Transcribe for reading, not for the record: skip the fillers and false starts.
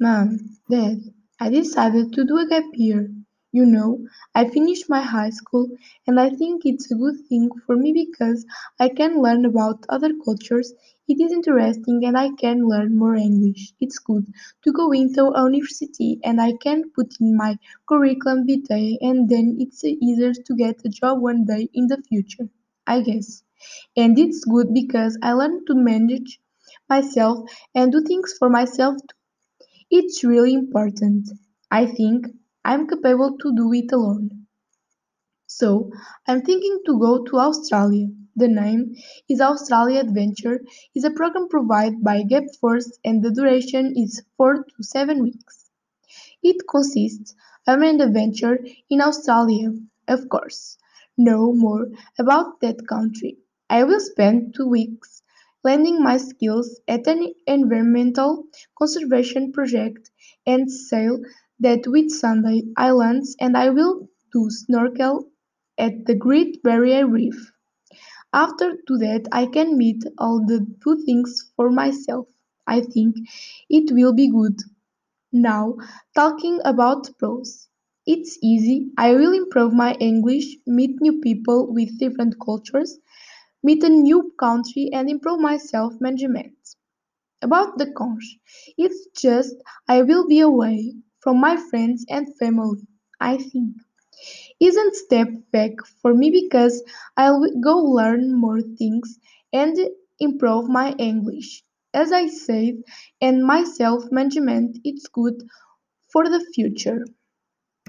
Mom, Dad, I decided to do a gap year. I finished my high school and I think it's a good thing for me because I can learn about other cultures. It is interesting and I can learn more English. It's good to go into a university and I can put in my curriculum vitae and then it's easier to get a job one day in the future, I guess. And it's good because I learn to manage myself and do things for myself too. It's really important. I think I'm capable to do it alone. So, I'm thinking to go to Australia. The name is Australia Adventure, is a program provided by Gap Force and the duration is 4 to 7 weeks. It consists of an adventure in Australia, of course. Know more about that country. I will spend 2 weeks learning my skills at an environmental conservation project and sail that with Sunday Islands, and I will do snorkel at the Great Barrier Reef. After to that, I can meet all the two things for myself. I think it will be good. Now, talking about pros. It's easy. I will improve my English, meet new people with different cultures, meet a new country and improve my self-management. About the cons, it's just I will be away from my friends and family, I think. Isn't a step back for me because I'll go learn more things and improve my English. As I said, and my self-management, it's good for the future.